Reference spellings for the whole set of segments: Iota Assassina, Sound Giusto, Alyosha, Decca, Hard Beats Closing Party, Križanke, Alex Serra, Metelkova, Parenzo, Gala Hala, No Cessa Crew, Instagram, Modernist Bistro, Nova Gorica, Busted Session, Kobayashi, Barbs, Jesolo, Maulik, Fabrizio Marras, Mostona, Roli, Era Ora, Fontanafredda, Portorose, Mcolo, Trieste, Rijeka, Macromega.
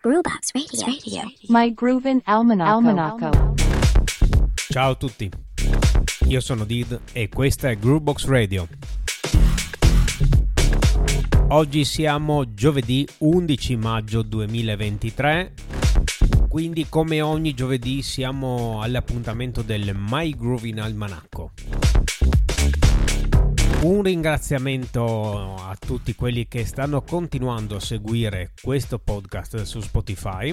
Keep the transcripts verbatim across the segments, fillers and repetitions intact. Groovebox Radio. My Groovin' Almanacco. Ciao a tutti, io sono Did e questa è Groovebox Radio. Oggi siamo giovedì undici maggio duemilaventitré, quindi come ogni giovedì siamo all'appuntamento del My Groovin' Almanacco. Un ringraziamento a tutti quelli che stanno continuando a seguire questo podcast su Spotify.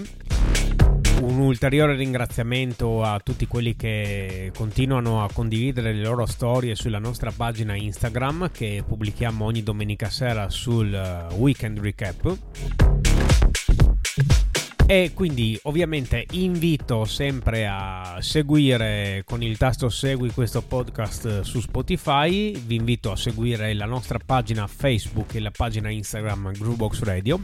Un ulteriore ringraziamento a tutti quelli che continuano a condividere le loro storie sulla nostra pagina Instagram, che pubblichiamo ogni domenica sera sul Weekend Recap. E quindi ovviamente invito sempre a seguire con il tasto segui questo podcast su Spotify, vi invito a seguire la nostra pagina Facebook e la pagina Instagram Groovebox Radio.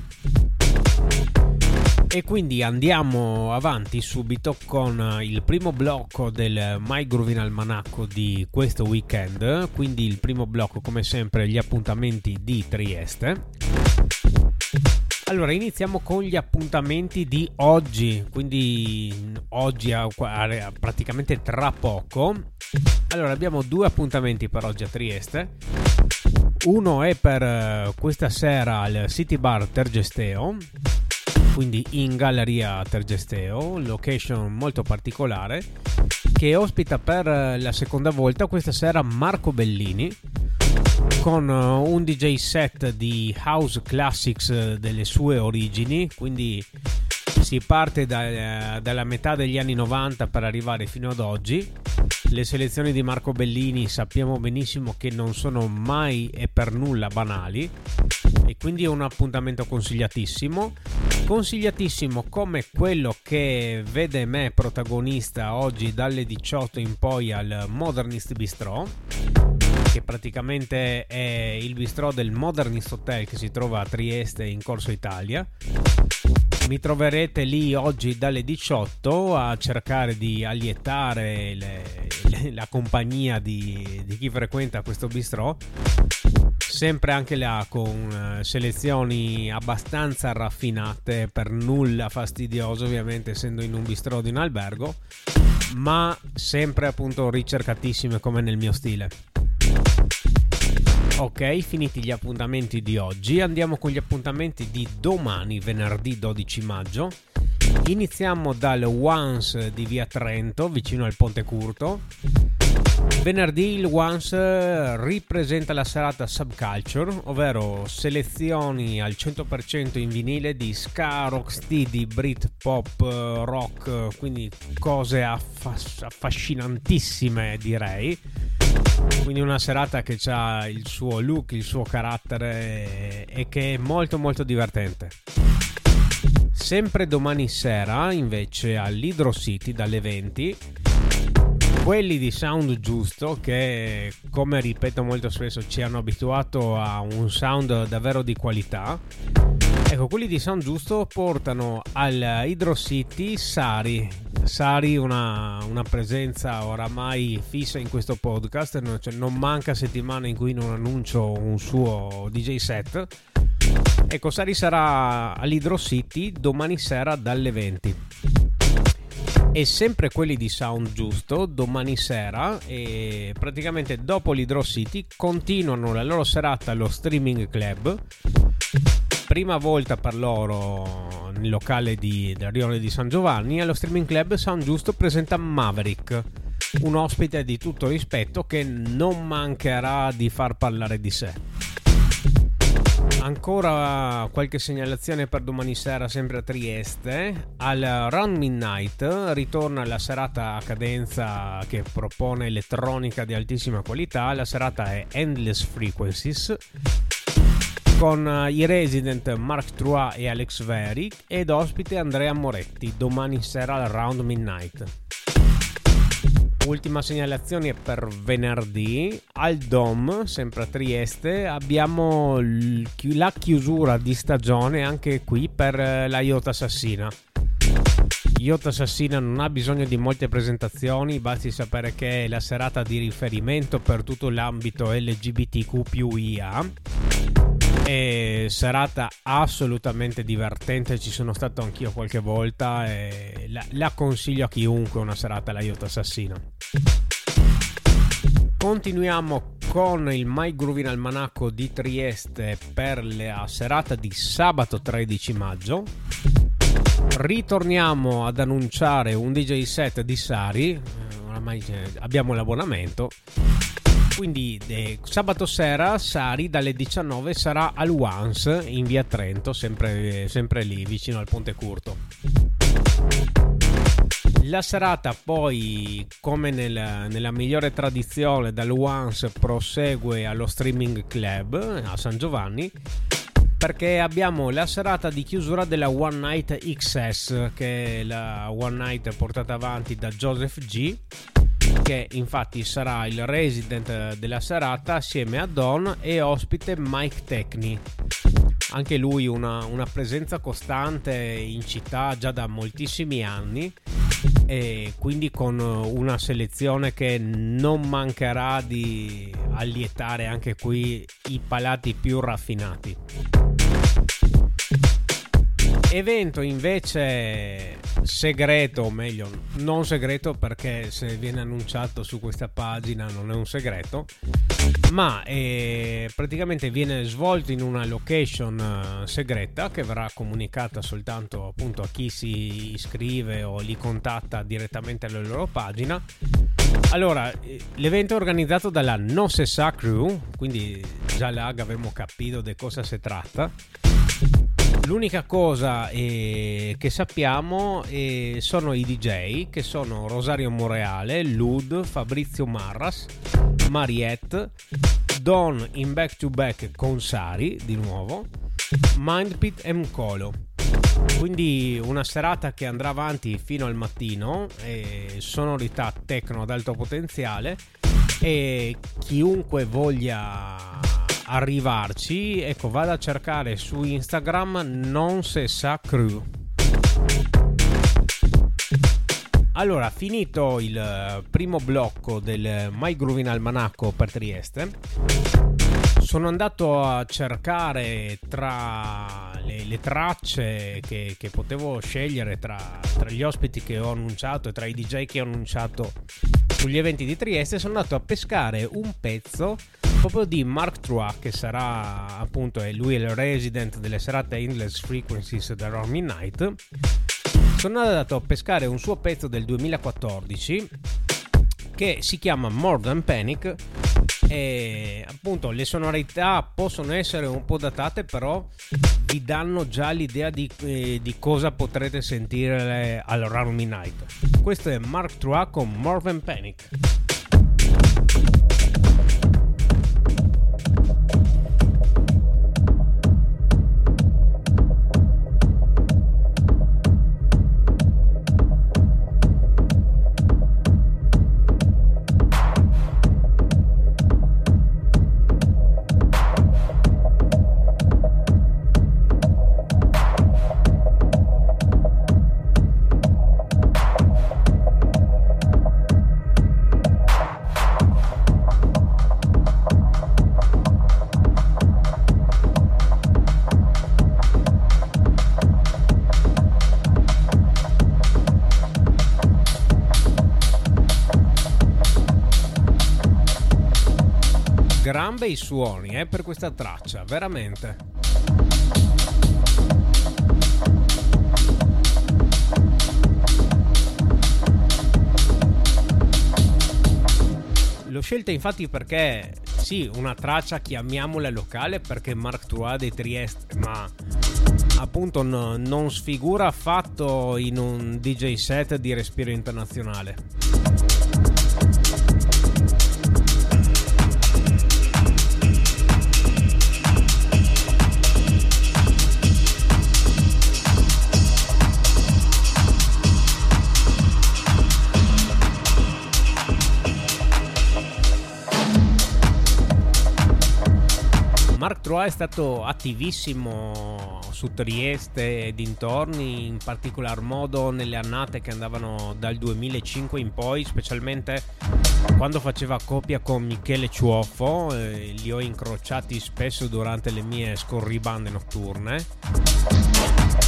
E quindi andiamo avanti subito con il primo blocco del My Groovin' Almanacco di questo weekend, quindi il primo blocco come sempre gli appuntamenti di Trieste. Allora, iniziamo con gli appuntamenti di oggi, quindi oggi a, a, praticamente tra poco. Allora, abbiamo due appuntamenti per oggi a Trieste. Uno è per questa sera al City Bar Tergesteo, quindi in Galleria Tergesteo, location molto particolare, che ospita per la seconda volta questa sera Marco Bellini, con un D J set di house classics delle sue origini, quindi si parte da, dalla metà degli anni novanta per arrivare fino ad oggi. Le selezioni di Marco Bellini sappiamo benissimo che non sono mai e per nulla banali, e quindi è un appuntamento consigliatissimo, consigliatissimo come quello che vede me protagonista oggi dalle diciotto in poi al Modernist Bistro, che praticamente è il bistrò del Modernist Hotel che si trova a Trieste in Corso Italia. Mi troverete lì oggi dalle diciotto a cercare di allietare le, le, la compagnia di, di chi frequenta questo bistrò, sempre anche là con selezioni abbastanza raffinate, per nulla fastidiose ovviamente essendo in un bistrò di un albergo, ma sempre appunto ricercatissime come nel mio stile. Ok, finiti gli appuntamenti di oggi, andiamo con gli appuntamenti di domani, venerdì dodici maggio. Iniziamo dal Once di Via Trento, vicino al Ponte Curto. Venerdì il Once ripresenta la serata Subculture, ovvero selezioni al cento per cento in vinile di ska, rock steady, britpop, rock, quindi cose affass- affascinantissime direi. Quindi una serata che ha il suo look, il suo carattere e che è molto molto divertente. Sempre domani sera invece all'Hydro City dalle venti, quelli di Sound Giusto, che come ripeto molto spesso ci hanno abituato a un sound davvero di qualità, ecco, quelli di Sound Giusto portano al Hydro City Sari. Sari, una, una presenza oramai fissa in questo podcast, non, cioè, non manca settimana in cui non annuncio un suo D J set. Ecco, Sari sarà all'Hydro City domani sera dalle venti. E sempre quelli di Sound Giusto domani sera, e praticamente dopo l'Hydro City continuano la loro serata allo Streaming Club. Prima volta per loro nel locale di, del rione di San Giovanni. Allo Streaming Club Sound Giusto presenta Maverick, un ospite di tutto rispetto che non mancherà di far parlare di sé. Ancora qualche segnalazione per domani sera, sempre a Trieste. Al Round Midnight ritorna la serata a cadenza che propone elettronica di altissima qualità. La serata è Endless Frequencies, con i resident Mark Trois e Alex Veri, ed ospite Andrea Moretti domani sera al Round Midnight. Ultima segnalazione per venerdì al D O M, sempre a Trieste, abbiamo la chiusura di stagione anche qui per la Iota Assassina. Iota Assassina non ha bisogno di molte presentazioni, basti sapere che è la serata di riferimento per tutto l'ambito L G B T Q più I A. e serata assolutamente divertente, ci sono stato anch'io qualche volta e la, la consiglio a chiunque una serata alla Iota Assassina. Continuiamo con il My Groovin' Almanacco di Trieste per la serata di sabato tredici maggio. Ritorniamo ad annunciare un D J set di Sari, oramai abbiamo l'abbonamento. Quindi eh, sabato sera Sari dalle diciannove sarà al Once in via Trento, sempre, sempre lì vicino al Ponte Curto. La serata poi, come nel, nella migliore tradizione, dal Once prosegue allo Streaming Club a San Giovanni, perché abbiamo la serata di chiusura della One Night X S, che è la One Night portata avanti da Joseph G, che infatti sarà il resident della serata assieme a Don e ospite Mike Techni, anche lui una, una presenza costante in città già da moltissimi anni, e quindi con una selezione che non mancherà di allietare anche qui i palati più raffinati. Evento invece segreto, o meglio non segreto, perché se viene annunciato su questa pagina non è un segreto, ma eh, praticamente viene svolto in una location segreta che verrà comunicata soltanto appunto a chi si iscrive o li contatta direttamente alla loro pagina. Allora, l'evento è organizzato dalla No Cessa Crew, quindi già là avremo capito di cosa si tratta. L'unica cosa eh, che sappiamo eh, sono i D J, che sono Rosario Moreale, Lud, Fabrizio Marras, Mariette, Don in back to back con Sari di nuovo, Mindpit e Mcolo. Quindi una serata che andrà avanti fino al mattino, eh, sonorità techno ad alto potenziale, e chiunque voglia arrivarci, ecco, vado a cercare su Instagram Non Cessa Crew. Allora, finito il primo blocco del My Groovin' Almanacco per Trieste, sono andato a cercare tra le, le tracce che, che potevo scegliere tra, tra gli ospiti che ho annunciato e tra i D J che ho annunciato sugli eventi di Trieste. Sono andato a pescare un pezzo proprio di Mark Trois, che sarà appunto, è lui il resident delle serate Endless Frequencies da Round Midnight. Sono andato a pescare un suo pezzo del duemilaquattordici che si chiama More Than Panic, e appunto le sonorità possono essere un po' datate, però vi danno già l'idea di, eh, di cosa potrete sentire al Round Midnight. Questo è Mark Trois con More Than Panic. Gran bei suoni eh, per questa traccia, veramente. L'ho scelta infatti perché, sì, una traccia chiamiamola locale, perché Mark Trois di Trieste, ma appunto no, non sfigura affatto in un D J set di respiro internazionale. Mark Trois è stato attivissimo su Trieste e dintorni, in particolar modo nelle annate che andavano dal duemilacinque in poi, specialmente quando faceva coppia con Michele Ciuoffo, eh, li ho incrociati spesso durante le mie scorribande notturne.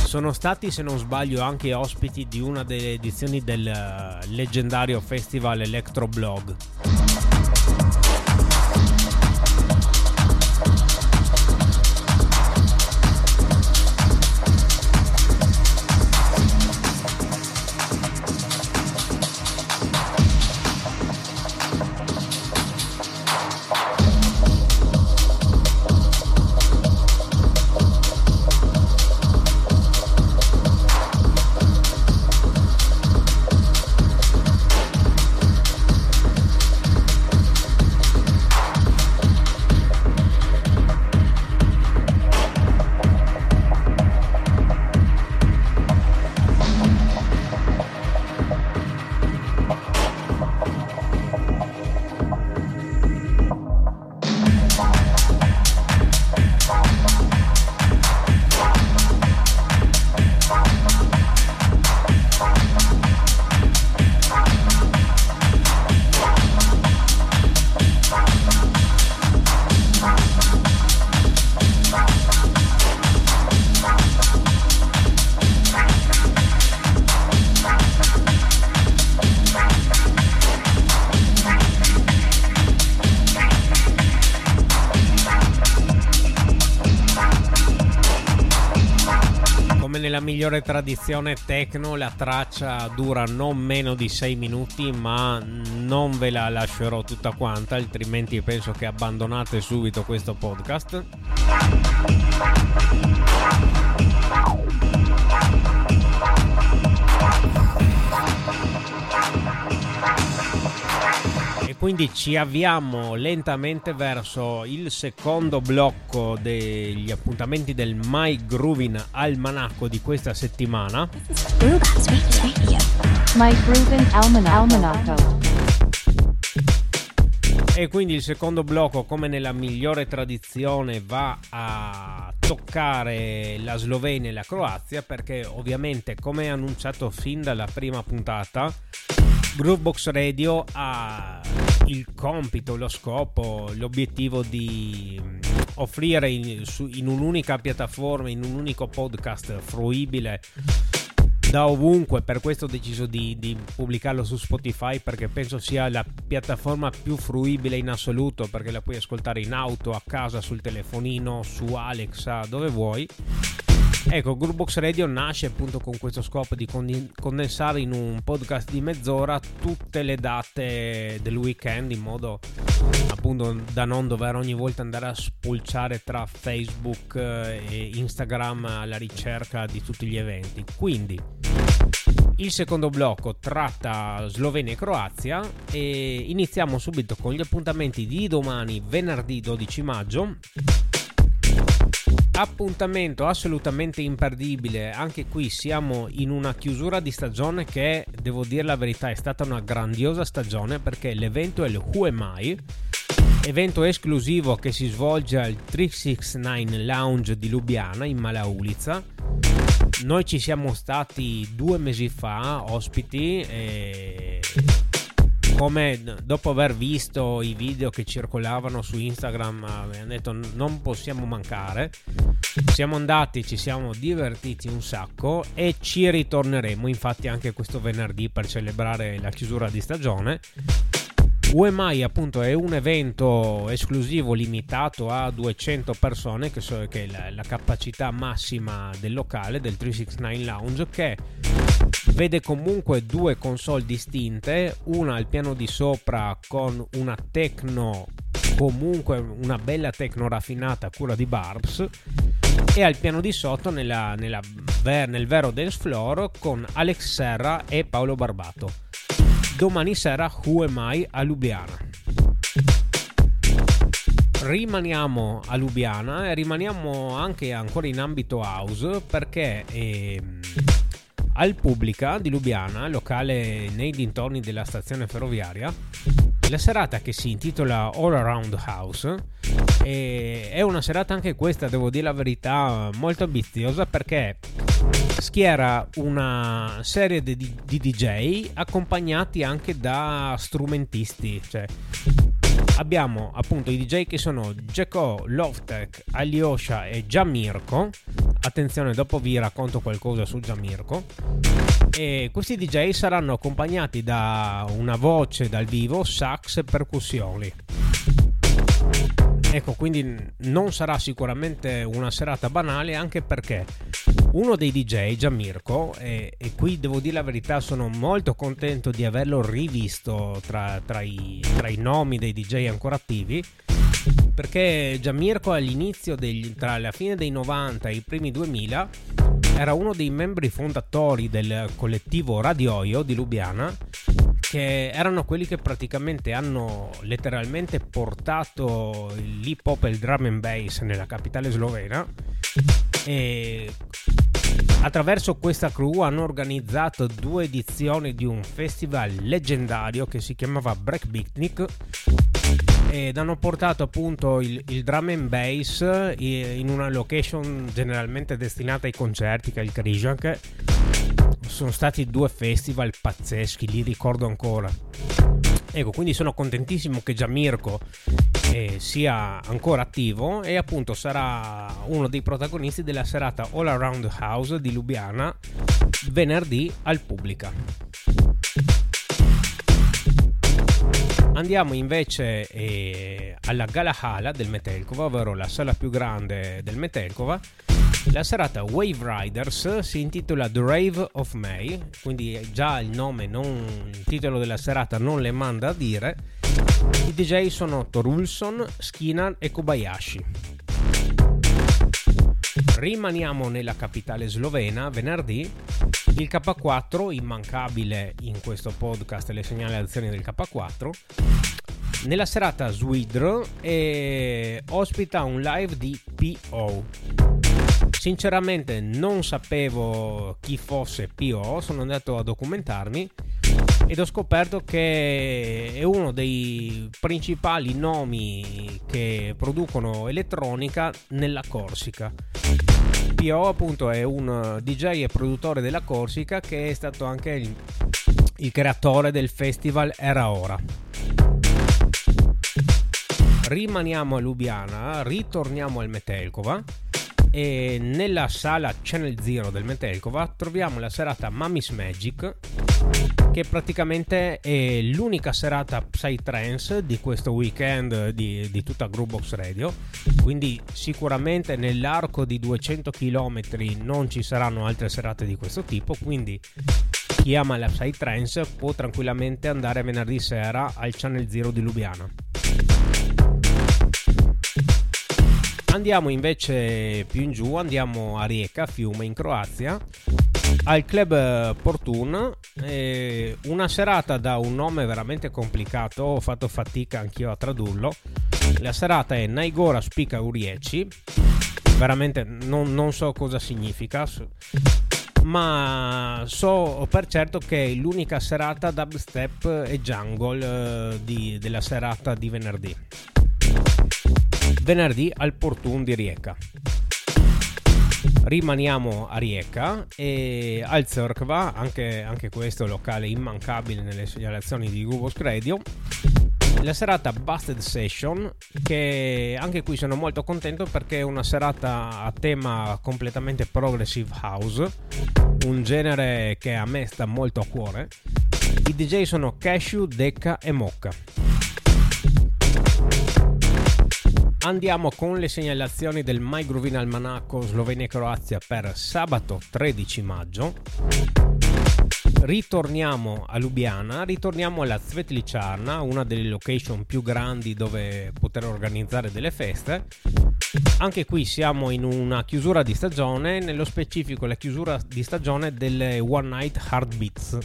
Sono stati, se non sbaglio, anche ospiti di una delle edizioni del leggendario festival Electroblog. Migliore tradizione techno, la traccia dura non meno di sei minuti, ma non ve la lascerò tutta quanta, altrimenti penso che abbandonate subito questo podcast. E quindi ci avviamo lentamente verso il secondo blocco degli appuntamenti del My Groovin' Almanacco di questa settimana. My Groovin' Almanacco. E quindi il secondo blocco, come nella migliore tradizione, va a toccare la Slovenia e la Croazia, perché ovviamente, come annunciato fin dalla prima puntata, Groovebox Radio ha il compito, lo scopo, l'obiettivo di offrire in, su, in un'unica piattaforma, in un unico podcast fruibile da ovunque. Per questo ho deciso di, di pubblicarlo su Spotify, perché penso sia la piattaforma più fruibile in assoluto, perché la puoi ascoltare in auto, a casa, sul telefonino, su Alexa, dove vuoi. Ecco, Groovebox Radio nasce appunto con questo scopo di condensare in un podcast di mezz'ora tutte le date del weekend, in modo appunto da non dover ogni volta andare a spulciare tra Facebook e Instagram alla ricerca di tutti gli eventi. Quindi il secondo blocco tratta Slovenia e Croazia, e iniziamo subito con gli appuntamenti di domani, venerdì dodici maggio. Appuntamento assolutamente imperdibile, anche qui siamo in una chiusura di stagione che, devo dire la verità, è stata una grandiosa stagione, perché l'evento è il Who Am I, evento esclusivo che si svolge al trecentosessantanove Lounge di Lubiana in Malaulica. Noi ci siamo stati due mesi fa ospiti e... come dopo aver visto i video che circolavano su Instagram abbiamo detto non possiamo mancare, siamo andati, ci siamo divertiti un sacco e ci ritorneremo infatti anche questo venerdì per celebrare la chiusura di stagione. Who Am I appunto è un evento esclusivo limitato a duecento persone, che, so, che è la, la capacità massima del locale del trecentosessantanove Lounge, che vede comunque due console distinte, una al piano di sopra con una techno, comunque una bella techno raffinata a cura di Barbs, e al piano di sotto nella, nella, nel vero dance floor con Alex Serra e Paolo Barbato. Domani sera Who Am I a Lubiana. Rimaniamo a Lubiana e rimaniamo anche ancora in ambito house, perché ehm, al Pubblica di Lubiana, locale nei dintorni della stazione ferroviaria, La serata, che si intitola All Around House, e è una serata anche questa, devo dire la verità, molto ambiziosa, perché schiera una serie di, di D J accompagnati anche da strumentisti, cioè abbiamo appunto i D J che sono Jacko, Loftec, Alyosha e Giamirko. Attenzione, dopo vi racconto qualcosa su Giamirko. E questi D J saranno accompagnati da una voce dal vivo, sax e percussioni. Ecco, quindi non sarà sicuramente una serata banale, anche perché uno dei D J, Giamirko, e, e qui devo dire la verità, sono molto contento di averlo rivisto tra, tra, i, tra i nomi dei D J ancora attivi, perché Giamirko all'inizio, degli, tra la fine dei novanta e i primi duemila, era uno dei membri fondatori del collettivo Radioio di Lubiana, che erano quelli che praticamente hanno letteralmente portato l'hip hop e il drum and bass nella capitale slovena, e attraverso questa crew hanno organizzato due edizioni di un festival leggendario che si chiamava Breakbeatnik, ed hanno portato appunto il, il drum and bass in una location generalmente destinata ai concerti, che è il Križanke. Sono stati due festival pazzeschi, li ricordo ancora. Ecco, quindi sono contentissimo che Giamirko eh, sia ancora attivo, e appunto sarà uno dei protagonisti della serata All Around House di Lubiana, venerdì al Pubblica. Andiamo invece eh, alla Gala Hala del Metelkova, ovvero la sala più grande del Metelkova. La serata Wave Riders si intitola The Rave of May, quindi già il nome, non, il titolo della serata non le manda a dire. I D J sono Torulson, Skinner e Kobayashi. Rimaniamo nella capitale slovena. Venerdì il K quattro, immancabile in questo podcast le segnalazioni del K quattro, nella serata Swidro, e ospita un live di P O. Sinceramente non sapevo chi fosse P O, sono andato a documentarmi ed ho scoperto che è uno dei principali nomi che producono elettronica nella Corsica. P O appunto è un D J e produttore della Corsica, che è stato anche il, il creatore del festival Era Ora. Rimaniamo a Lubiana, ritorniamo al Metelkova, e nella sala Channel Zero del Metelkova troviamo la serata Mummy's Magic, che praticamente è l'unica serata Psytrance di questo weekend di, di tutta Groovebox Radio, quindi sicuramente nell'arco di duecento chilometri non ci saranno altre serate di questo tipo, quindi chi ama la Psytrance può tranquillamente andare venerdì sera al Channel Zero di Lubiana. Andiamo invece più in giù, andiamo a Rijeka, Fiume, in Croazia, al club Portun, eh, una serata da un nome veramente complicato, ho fatto fatica anch'io a tradurlo. La serata è Najgora Spika Urieci, veramente non, non so cosa significa, ma so per certo che è l'unica serata dubstep e jungle eh, di, della serata di venerdì. Venerdì al Portun di Rijeka. Rimaniamo a Rijeka e al Zerkva, anche, anche questo locale immancabile nelle segnalazioni di Groovebox Radio, la serata Busted Session, che anche qui sono molto contento perché è una serata a tema completamente progressive house, un genere che a me sta molto a cuore. I D J sono Cashew, Decca e Mocca. Andiamo con le segnalazioni del My Groovin' Almanacco Slovenia e Croazia per sabato tredici maggio. Ritorniamo a Lubiana, ritorniamo alla Svetličarna, una delle location più grandi dove poter organizzare delle feste. Anche qui siamo in una chiusura di stagione, nello specifico la chiusura di stagione delle One Night Hard Beats.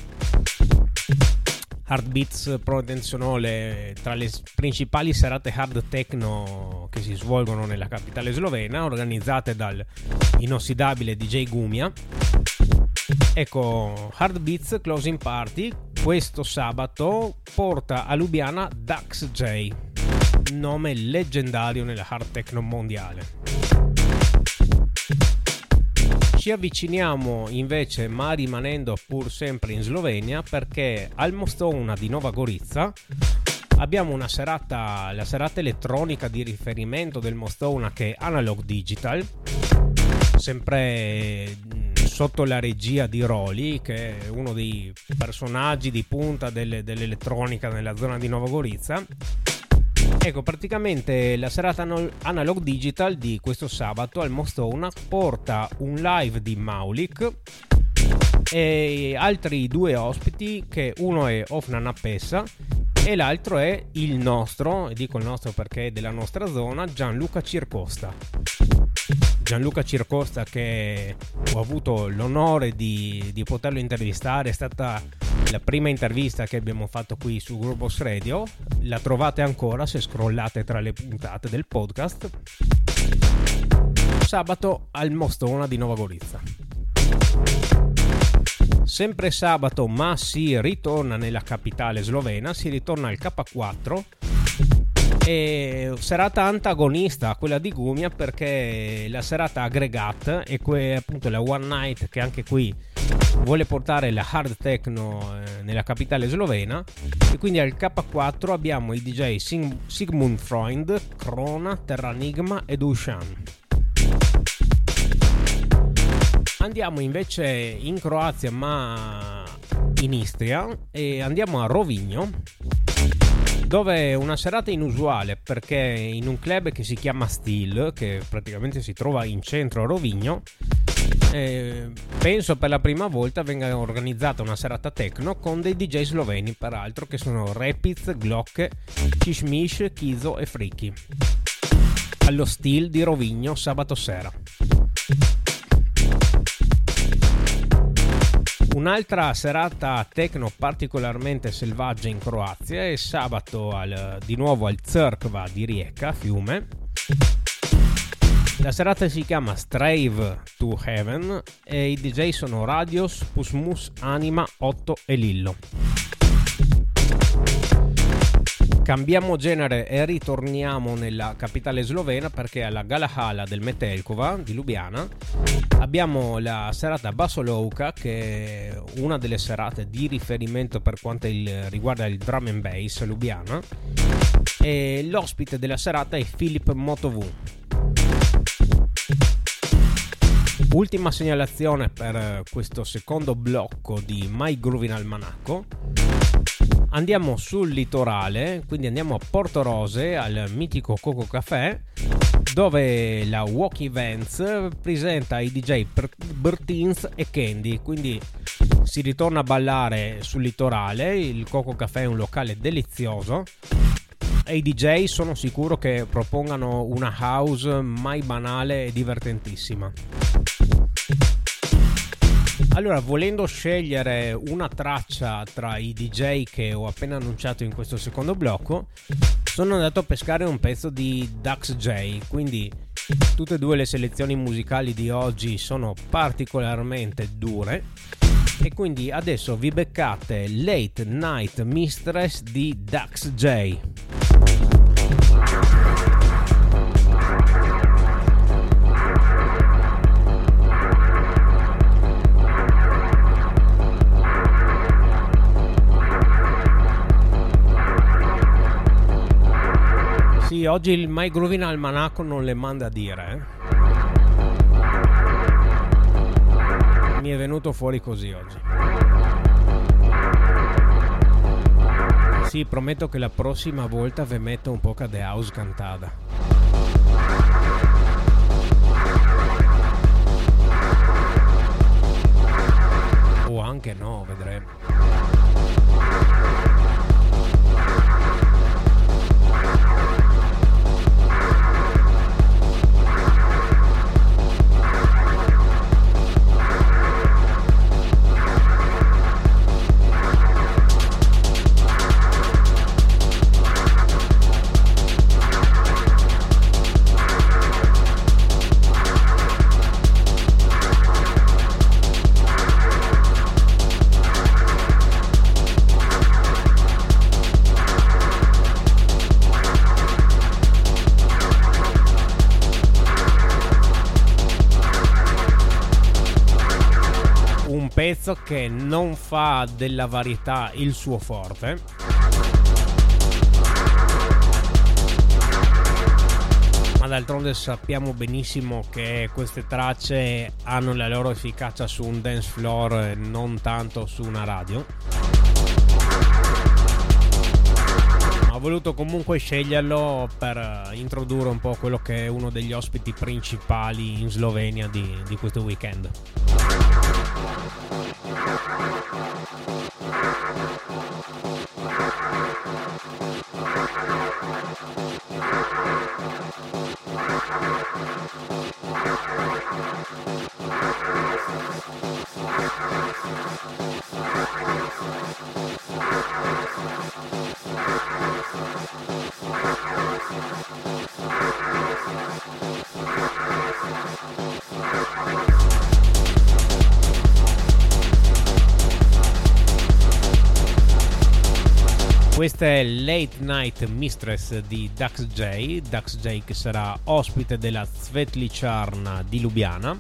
Hard Beats probabilmente sono le, tra le principali serate hard techno che si svolgono nella capitale slovena, organizzate dal inossidabile D J Gumia, Ecco, Hard Beats Closing Party questo sabato porta a Lubiana Dax J, nome leggendario nella hard techno mondiale. Ci avviciniamo invece, ma rimanendo pur sempre in Slovenia, perché al Mostona di Nova Gorica abbiamo una serata, la serata elettronica di riferimento del Mostona, che è Analog Digital, sempre sotto la regia di Roli, che è uno dei personaggi di punta delle, dell'elettronica nella zona di Nova Gorica. Ecco, praticamente la serata Analog Digital di questo sabato al Mostona porta un live di Maulik e altri due ospiti, che uno è Ofnan Appessa e l'altro è il nostro, e dico il nostro perché è della nostra zona, Gianluca Circosta. Gianluca Circosta, che ho avuto l'onore di, di poterlo intervistare, è stata la prima intervista che abbiamo fatto qui su Groovebox Radio, la trovate ancora se scrollate tra le puntate del podcast. Sabato al Mostona di Nova Gorica. Sempre sabato, ma si ritorna nella capitale slovena, si ritorna al K quattro, e serata antagonista a quella di Gumia, perché la serata Aggregat è que- appunto la One Night che anche qui vuole portare la hard techno nella capitale slovena, e quindi al K quattro abbiamo i D J Sig- Sigmund Freund, Krona, Terranigma e Dushan. Andiamo invece in Croazia, ma in Istria, e andiamo a Rovigno, dove è una serata inusuale, perché in un club che si chiama Steel, che praticamente si trova in centro a Rovigno, eh, penso per la prima volta venga organizzata una serata techno con dei D J sloveni, peraltro, che sono Repiz, Glocke, Kishmish, Kizo e Friki, allo Steel di Rovigno sabato sera. Un'altra serata techno particolarmente selvaggia in Croazia è sabato al, di nuovo al Zerkva di Rijeka, Fiume. La serata si chiama Strave to Heaven e i D J sono Radios, Pusmus, Anima, Otto e Lillo. Cambiamo genere e ritorniamo nella capitale slovena, perché alla Galahala del Metelkova di Lubiana abbiamo la serata Basolovka, che è una delle serate di riferimento per quanto il, riguarda il drum and bass Lubiana, e l'ospite della serata è Filip Motovu. Ultima segnalazione per questo secondo blocco di My Groovin' Almanacco. Andiamo sul litorale, quindi andiamo a Portorose al mitico Coco Café, dove la Walk Events presenta i D J Bertins e Candy, quindi si ritorna a ballare sul litorale. Il Coco Café è un locale delizioso e i D J sono sicuro che propongano una house mai banale e divertentissima. Allora, volendo scegliere una traccia tra i D J che ho appena annunciato in questo secondo blocco, sono andato a pescare un pezzo di Dax J, quindi tutte e due le selezioni musicali di oggi sono particolarmente dure, e quindi adesso vi beccate Late Night Mistress di Dax J. Sì, oggi il My Groovin' Almanacco non le manda a dire, eh? Mi è venuto fuori così oggi. Sì, prometto che la prossima volta ve metto un po' de house cantata. O anche no, vedremo. pezzo che non fa della varietà il suo forte, ma d'altronde sappiamo benissimo che queste tracce hanno la loro efficacia su un dance floor e non tanto su una radio. Ho voluto comunque sceglierlo per introdurre un po' quello che è uno degli ospiti principali in Slovenia di, di questo weekend. Questa è Late Night Mistress di Dax J, Dax J che sarà ospite della Svetličarna di Lubiana.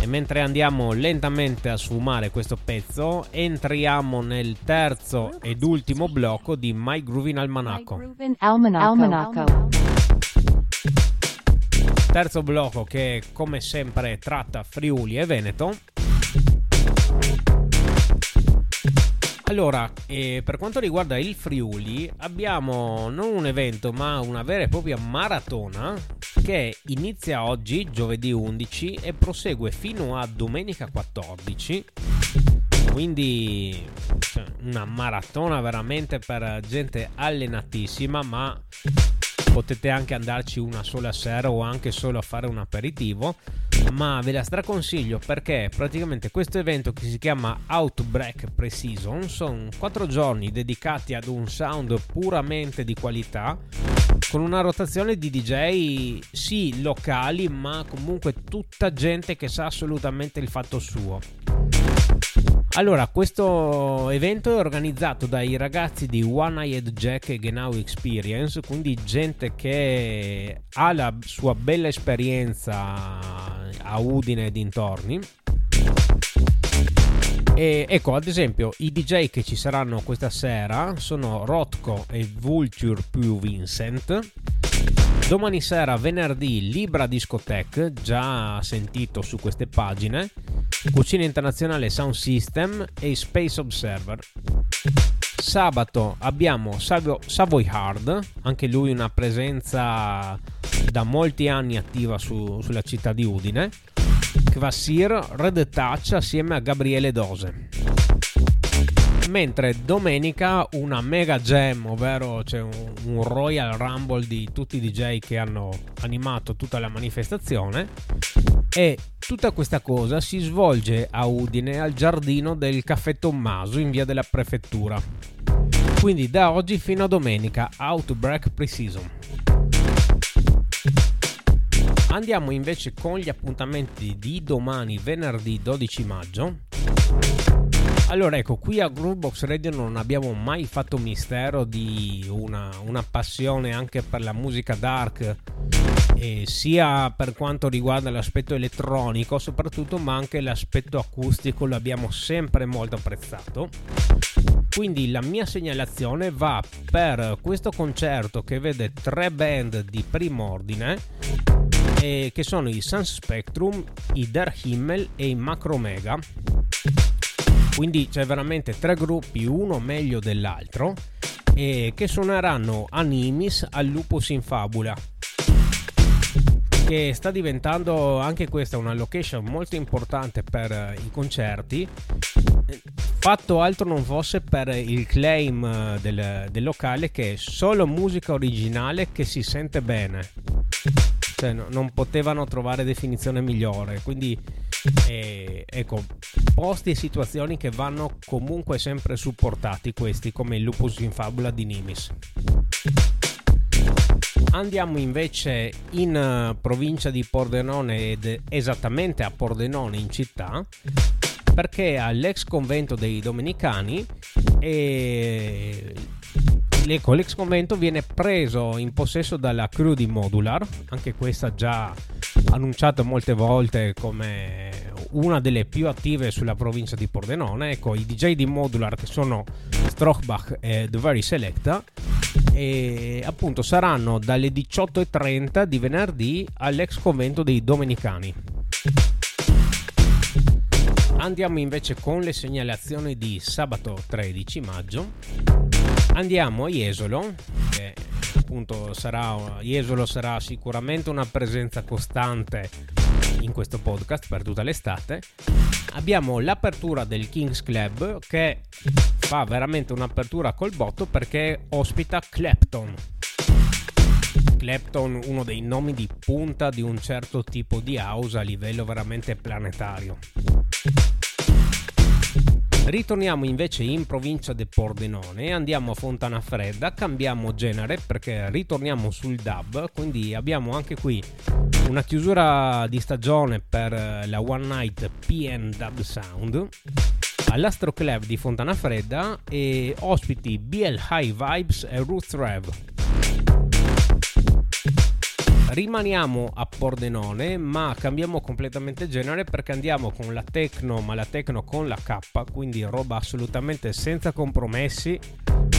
E mentre andiamo lentamente a sfumare questo pezzo, entriamo nel terzo ed ultimo blocco di My Groovin' Almanacco. My Groovin' Almanacco. Almanacco. Terzo blocco che come sempre tratta Friuli e Veneto. Allora, eh, per quanto riguarda il Friuli, abbiamo non un evento ma una vera e propria maratona che inizia oggi, giovedì undici, e prosegue fino a domenica quattordici. Quindi cioè, una maratona veramente per gente allenatissima, ma potete anche andarci una sola sera o anche solo a fare un aperitivo, ma ve la straconsiglio perché praticamente questo evento che si chiama Outbreak Pre-Season sono quattro giorni dedicati ad un sound puramente di qualità con una rotazione di D J sì locali, ma comunque tutta gente che sa assolutamente il fatto suo. Allora, questo evento è organizzato dai ragazzi di One Eyed Jack e Genau Experience, quindi gente che ha la sua bella esperienza a Udine e dintorni. E ecco, ad esempio, i D J che ci saranno questa sera sono Rotko e Vulture più Vincent. Domani sera, venerdì, Libra Discotheque, già sentito su queste pagine, Cucina Internazionale Sound System e Space Observer. Sabato abbiamo Savio, Savoy Hard, anche lui una presenza da molti anni attiva su, sulla città di Udine, Kvasir, Red Touch assieme a Gabriele Dose. Mentre domenica una mega jam, ovvero c'è un, un Royal Rumble di tutti i D J che hanno animato tutta la manifestazione. E tutta questa cosa si svolge a Udine al giardino del Caffè Tommaso in via della Prefettura. Quindi da oggi fino a domenica, Outbreak Pre-Season. Andiamo invece con gli appuntamenti di domani, venerdì dodici maggio. Allora ecco, qui a Groovebox Radio non abbiamo mai fatto mistero di una, una passione anche per la musica dark, e sia per quanto riguarda l'aspetto elettronico soprattutto, ma anche l'aspetto acustico l'abbiamo sempre molto apprezzato. Quindi la mia segnalazione va per questo concerto che vede tre band di primo ordine, eh, che sono i Sun Spectrum, i Der Himmel e i Macromega. Quindi c'è veramente tre gruppi, uno meglio dell'altro, eh, che suoneranno Animis al Lupus in Fabula, che sta diventando anche questa una location molto importante per i concerti, fatto altro non fosse per il claim del, del locale che è solo musica originale che si sente bene. Cioè, no, non potevano trovare definizione migliore, quindi eh, ecco, posti e situazioni che vanno comunque sempre supportati, questi come il Lupus in Fabula di Nimis. Andiamo invece in provincia di Pordenone ed esattamente a Pordenone in città, perché all'ex convento dei Domenicani e... ecco, l'ex convento viene preso in possesso dalla crew di Modular, anche questa già annunciata molte volte come una delle più attive sulla provincia di Pordenone. Ecco, i D J di Modular, che sono Strohbach e The Very Selecta, e appunto saranno dalle diciotto e trenta di venerdì all'ex convento dei Domenicani. Andiamo invece con le segnalazioni di sabato tredici maggio. Andiamo a Jesolo, che appunto sarà, Jesolo sarà sicuramente una presenza costante in questo podcast per tutta l'estate. Abbiamo l'apertura del Kings Club, che fa veramente un'apertura col botto perché ospita Clapton. Clapton, uno dei nomi di punta di un certo tipo di house a livello veramente planetario. Ritorniamo invece in provincia di Pordenone, andiamo a Fontanafredda, cambiamo genere perché ritorniamo sul dub, quindi abbiamo anche qui una chiusura di stagione per la One Night P M Dub Sound all'Astro Club di Fontanafredda, e ospiti B L High Vibes e Ruth Rev. Rimaniamo a Pordenone, ma cambiamo completamente genere perché andiamo con la techno, ma la techno con la K, quindi roba assolutamente senza compromessi,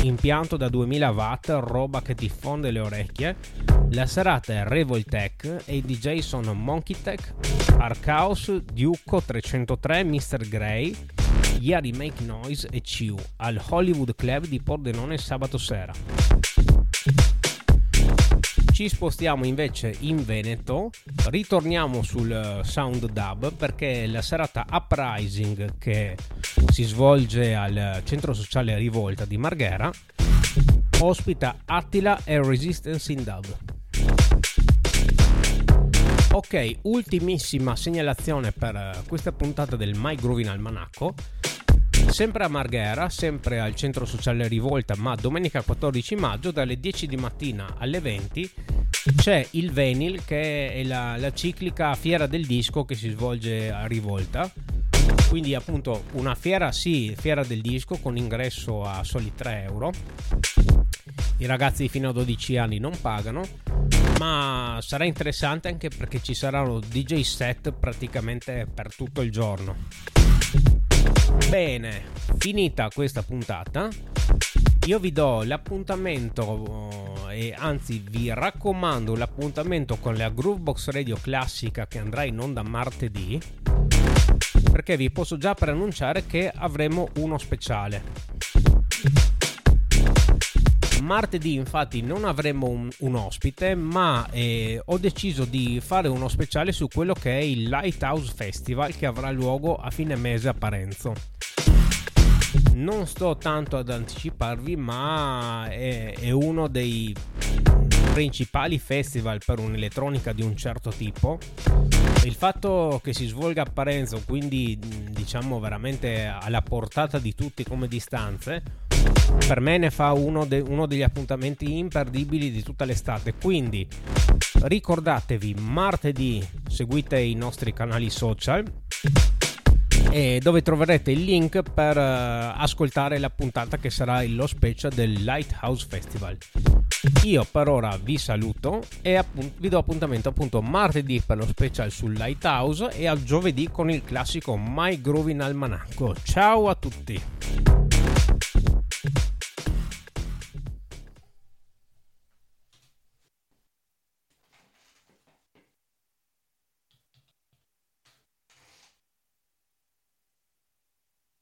impianto da duemila watt, roba che ti fonde le orecchie. La serata è Revoltech e i D J sono Monkey Tech, Arcaus, Duco trecentotré, mister Grey, Yari Make Noise e Ciu al Hollywood Club di Pordenone sabato sera. Ci spostiamo invece in Veneto, ritorniamo sul Sound Dub perché la serata Uprising, che si svolge al centro sociale Rivolta di Marghera, ospita Attila e Resistance in Dub. Ok, ultimissima segnalazione per questa puntata del My Groovin' Almanacco. Sempre a Marghera, sempre al centro sociale Rivolta, ma domenica quattordici maggio dalle dieci di mattina alle venti c'è il Venil, che è la, la ciclica fiera del disco che si svolge a Rivolta. Quindi appunto una fiera, sì, fiera del disco con ingresso a soli tre euro. I ragazzi fino a dodici anni non pagano, ma sarà interessante anche perché ci saranno D J set praticamente per tutto il giorno. Bene, finita questa puntata, io vi do l'appuntamento, e anzi vi raccomando l'appuntamento con la Groovebox Radio Classica, che andrà in onda martedì, perché vi posso già preannunciare che avremo uno speciale. Martedì infatti non avremo un, un ospite, ma eh, ho deciso di fare uno speciale su quello che è il Lighthouse Festival, che avrà luogo a fine mese a Parenzo. Non sto tanto ad anticiparvi, ma è, è uno dei principali festival per un'elettronica di un certo tipo. Il fatto che si svolga a Parenzo, quindi diciamo veramente alla portata di tutti come distanze, per me ne fa uno, de- uno degli appuntamenti imperdibili di tutta l'estate. Quindi ricordatevi, martedì seguite i nostri canali social, e dove troverete il link per uh, ascoltare la puntata che sarà lo special del Lighthouse Festival. Io per ora vi saluto e appunt- vi do appuntamento appunto martedì per lo special sul Lighthouse e a giovedì con il classico My Groovin' Almanacco. Ciao a tutti!